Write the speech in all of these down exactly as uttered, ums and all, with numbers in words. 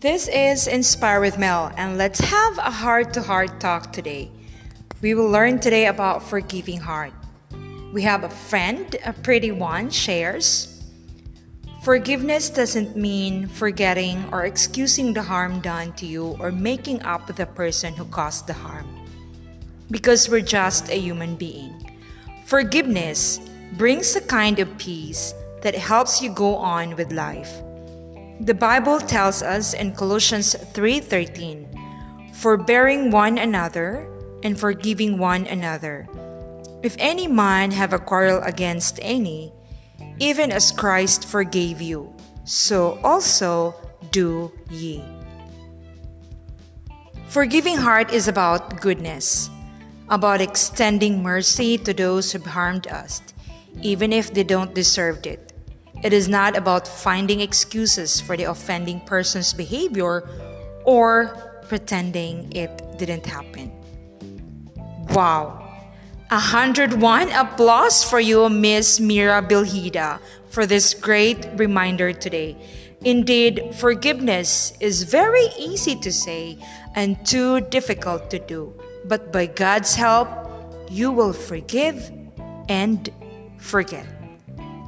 This is Inspire with Mel, and let's have a heart-to-heart talk today. We will learn today about forgiving heart. We have a friend, a pretty one, shares. Forgiveness doesn't mean forgetting or excusing the harm done to you or making up with the person who caused the harm, because we're just a human being. Forgiveness brings a kind of peace that helps you go on with life. The Bible tells us in Colossians three thirteen, forbearing one another and forgiving one another. If any man have a quarrel against any, even as Christ forgave you, so also do ye. Forgiving heart is about goodness, about extending mercy to those who harmed us, even if they don't deserve it. It is not about finding excuses for the offending person's behavior or pretending it didn't happen. Wow! one hundred one applause for you, Miss Mira Bilhida, for this great reminder today. Indeed, forgiveness is very easy to say and too difficult to do. But by God's help, you will forgive and forget.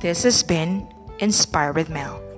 This has been Inspire with Mel.